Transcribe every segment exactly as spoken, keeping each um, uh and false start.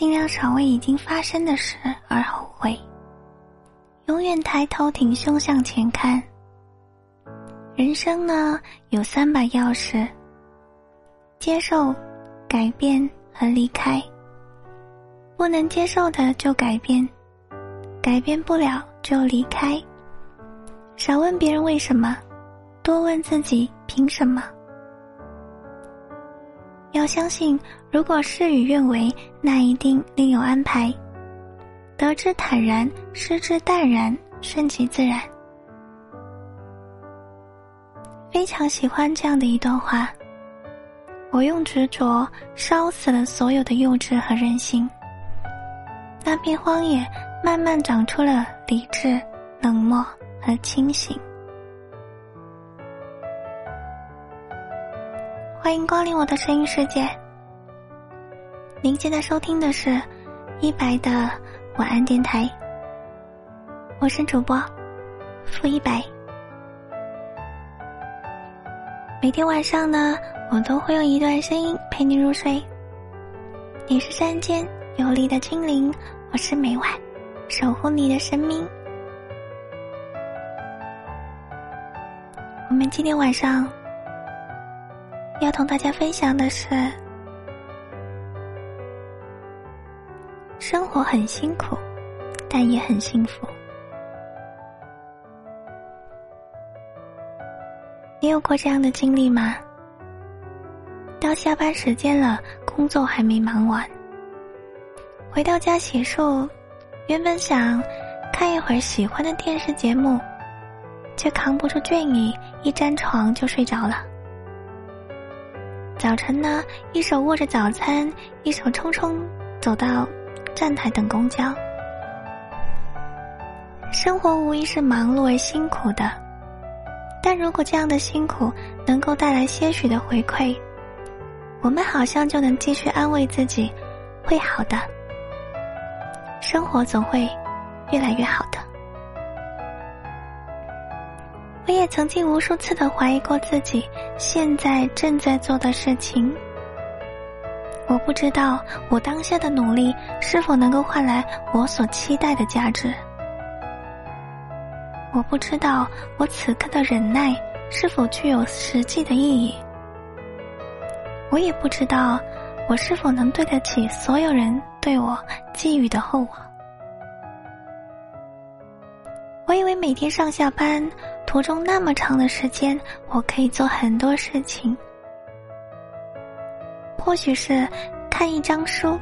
尽量少为已经发生的事而后悔，永远抬头挺胸向前看。人生呢，有三把钥匙：接受、改变和离开。不能接受的就改变，改变不了就离开。少问别人为什么，多问自己凭什么。要相信，如果事与愿违，那一定另有安排。得之坦然，失之淡然，顺其自然。非常喜欢这样的一段话：我用执着烧死了所有的幼稚和任性，那片荒野慢慢长出了理智、冷漠和清醒。欢迎光临我的声音世界，您现在收听的是一白的晚安电台，我是主播付一白。每天晚上呢，我都会用一段声音陪你入睡。你是山间有力的精灵，我是每晚守护你的生命。我们今天晚上要同大家分享的是，生活很辛苦，但也很幸福。你有过这样的经历吗？到下班时间了，工作还没忙完，回到家洗漱，原本想看一会儿喜欢的电视节目，却扛不住倦意，一沾床就睡着了。早晨呢，一手握着早餐，一手匆匆走到站台等公交。生活无疑是忙碌而辛苦的，但如果这样的辛苦能够带来些许的回馈，我们好像就能继续安慰自己，会好的，生活总会越来越好的。我也曾经无数次的怀疑过自己现在正在做的事情，我不知道我当下的努力是否能够换来我所期待的价值，我不知道我此刻的忍耐是否具有实际的意义，我也不知道我是否能对得起所有人对我寄予的厚望。我以为每天上下班途中那么长的时间，我可以做很多事情，或许是看一张书，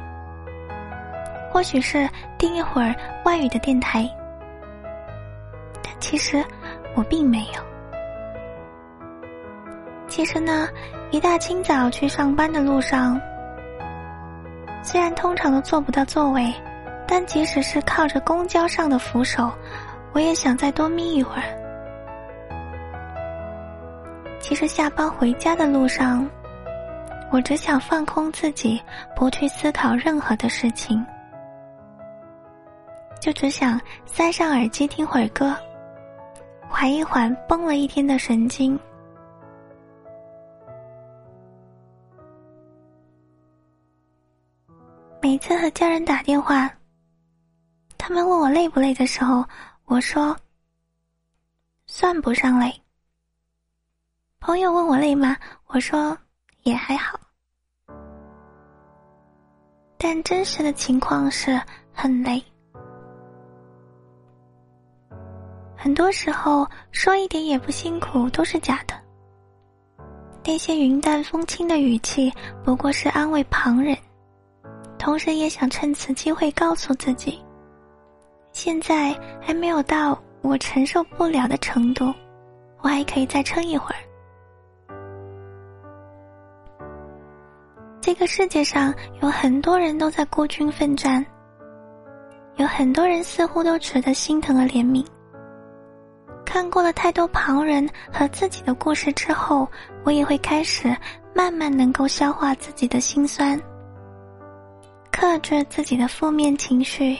或许是听一会儿外语的电台，其实我并没有。其实呢，一大清早去上班的路上，虽然通常都坐不到座位，但即使是靠着公交上的扶手，我也想再多眯一会儿。其实下班回家的路上，我只想放空自己，不去思考任何的事情，就只想塞上耳机听会儿歌，缓一缓绷了一天的神经。每次和家人打电话，他们问我累不累的时候，我说算不上累。朋友问我累吗？我说也还好。但真实的情况是很累。很多时候说一点也不辛苦都是假的，那些云淡风轻的语气不过是安慰旁人，同时也想趁此机会告诉自己，现在还没有到我承受不了的程度，我还可以再撑一会儿。这个世界上有很多人都在孤军奋战，有很多人似乎都值得心疼和怜悯。看过了太多旁人和自己的故事之后，我也会开始慢慢能够消化自己的辛酸，克制自己的负面情绪，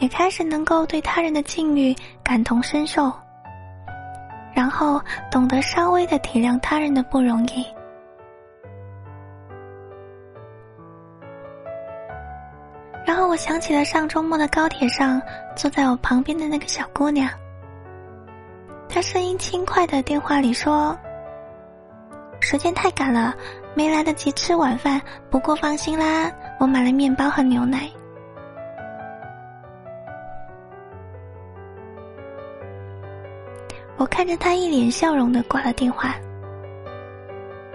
也开始能够对他人的境遇感同身受，然后懂得稍微的体谅他人的不容易。然后我想起了上周末的高铁上坐在我旁边的那个小姑娘，她声音轻快的电话里说，时间太赶了，没来得及吃晚饭，不过放心啦，我买了面包和牛奶。我看着她一脸笑容的挂了电话，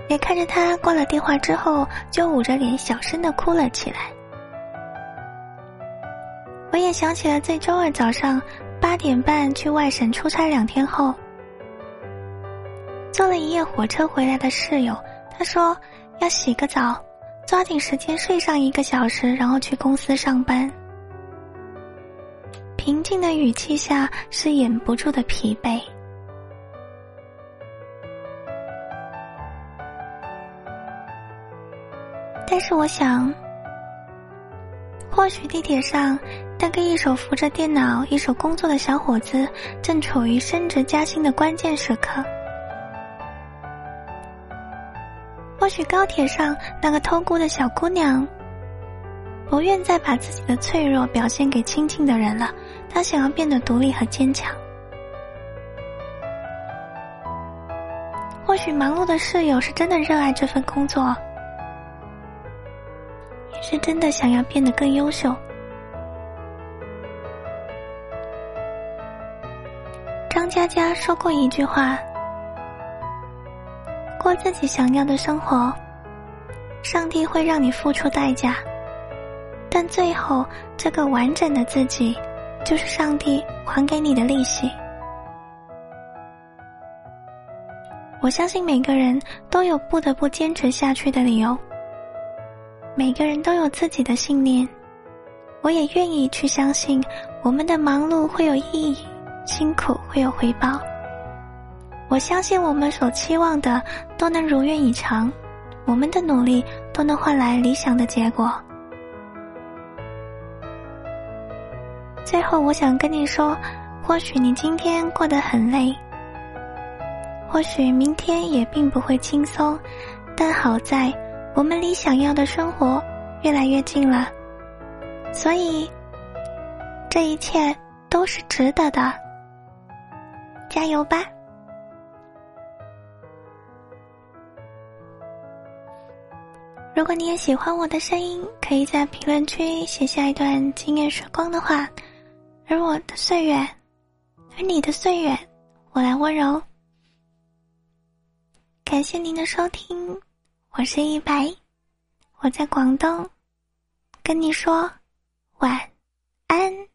也看着她挂了电话之后就捂着脸小声的哭了起来。我也想起了在周二早上八点半去外省出差两天后，坐了一夜火车回来的室友，她说要洗个澡，抓紧时间睡上一个小时，然后去公司上班。平静的语气下是掩不住的疲惫。但是我想，或许地铁上那个一手扶着电脑一手工作的小伙子正处于升职加薪的关键时刻，或许高铁上那个偷哭的小姑娘不愿再把自己的脆弱表现给亲近的人了，她想要变得独立和坚强。或许忙碌的室友是真的热爱这份工作，也是真的想要变得更优秀。张嘉佳说过一句话，过自己想要的生活，上帝会让你付出代价，但最后这个完整的自己就是上帝还给你的利息。我相信每个人都有不得不坚持下去的理由，每个人都有自己的信念，我也愿意去相信我们的忙碌会有意义，辛苦会有回报。我相信我们所期望的都能如愿以偿，我们的努力都能换来理想的结果。最后我想跟你说，或许你今天过得很累，或许明天也并不会轻松，但好在我们离想要的生活越来越近了，所以这一切都是值得的，加油吧。如果你也喜欢我的声音，可以在评论区写下一段惊艳时光的话，而我的岁月，而你的岁月，我来温柔。感谢您的收听，我是一白，我在广东，跟你说晚安。